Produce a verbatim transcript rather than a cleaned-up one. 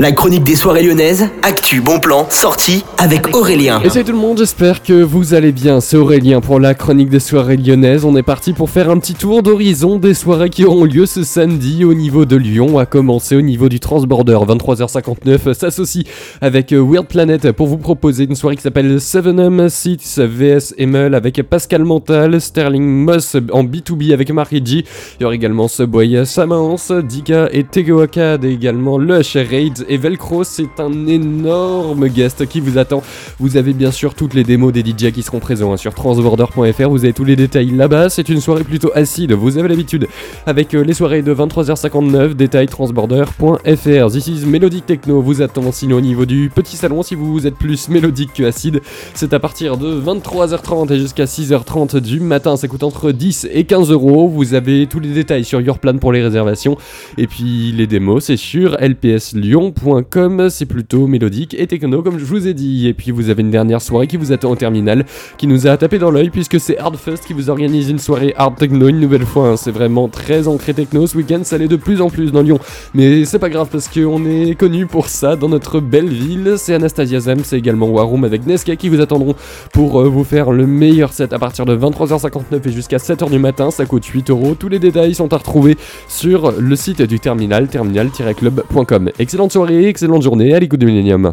La chronique des soirées lyonnaises, actu, bon plan, sortie avec Aurélien. Et salut tout le monde, j'espère que vous allez bien. C'est Aurélien pour la chronique des soirées lyonnaises. On est parti pour faire un petit tour d'horizon des soirées qui auront lieu ce samedi au niveau de Lyon. À commencer au niveau du Transbordeur, vingt-trois heures cinquante-neuf, s'associe avec Weird Planet pour vous proposer une soirée qui s'appelle Seven Homes, Seeds vs Emel avec Pascal Mental, Sterling Moss en B deux B avec Mariji. Il y aura également Subway, Samance, Dika et Tegawakad et également Lush Raids. Et Velcro, c'est un énorme guest qui vous attend. Vous avez bien sûr toutes les démos des D J qui seront présents hein, sur transborder point f r. Vous avez tous les détails là-bas. C'est une soirée plutôt acide, vous avez l'habitude, avec euh, les soirées de vingt-trois heures cinquante-neuf. Détails transborder point f r. This is Melodic Techno vous attend. Sinon au niveau du petit salon, si vous êtes plus mélodique que acide, c'est à partir de vingt-trois heures trente et jusqu'à six heures trente du matin. Ça coûte entre dix et quinze euros. Vous avez tous les détails sur Your Plan pour les réservations. Et puis les démos, c'est sur L P S Lyon point com. C'est plutôt mélodique et techno comme je vous ai dit. Et puis vous avez une dernière soirée qui vous attend au terminal, qui nous a tapé dans l'œil puisque c'est Hardfest qui vous organise une soirée Hard Techno une nouvelle fois. C'est vraiment très ancré techno ce week-end, ça l'est de plus en plus dans Lyon. Mais c'est pas grave parce qu'on est connu pour ça dans notre belle ville. C'est Anastasia Zem, c'est également Warroom avec Nesca qui vous attendront pour vous faire le meilleur set à partir de vingt-trois heures cinquante-neuf et jusqu'à sept heures du matin. Ça coûte huit euros. Tous les détails sont à retrouver sur le site du terminal, terminal tiret club point com. Excellente soirée. Excellente journée à l'écoute de Millenium.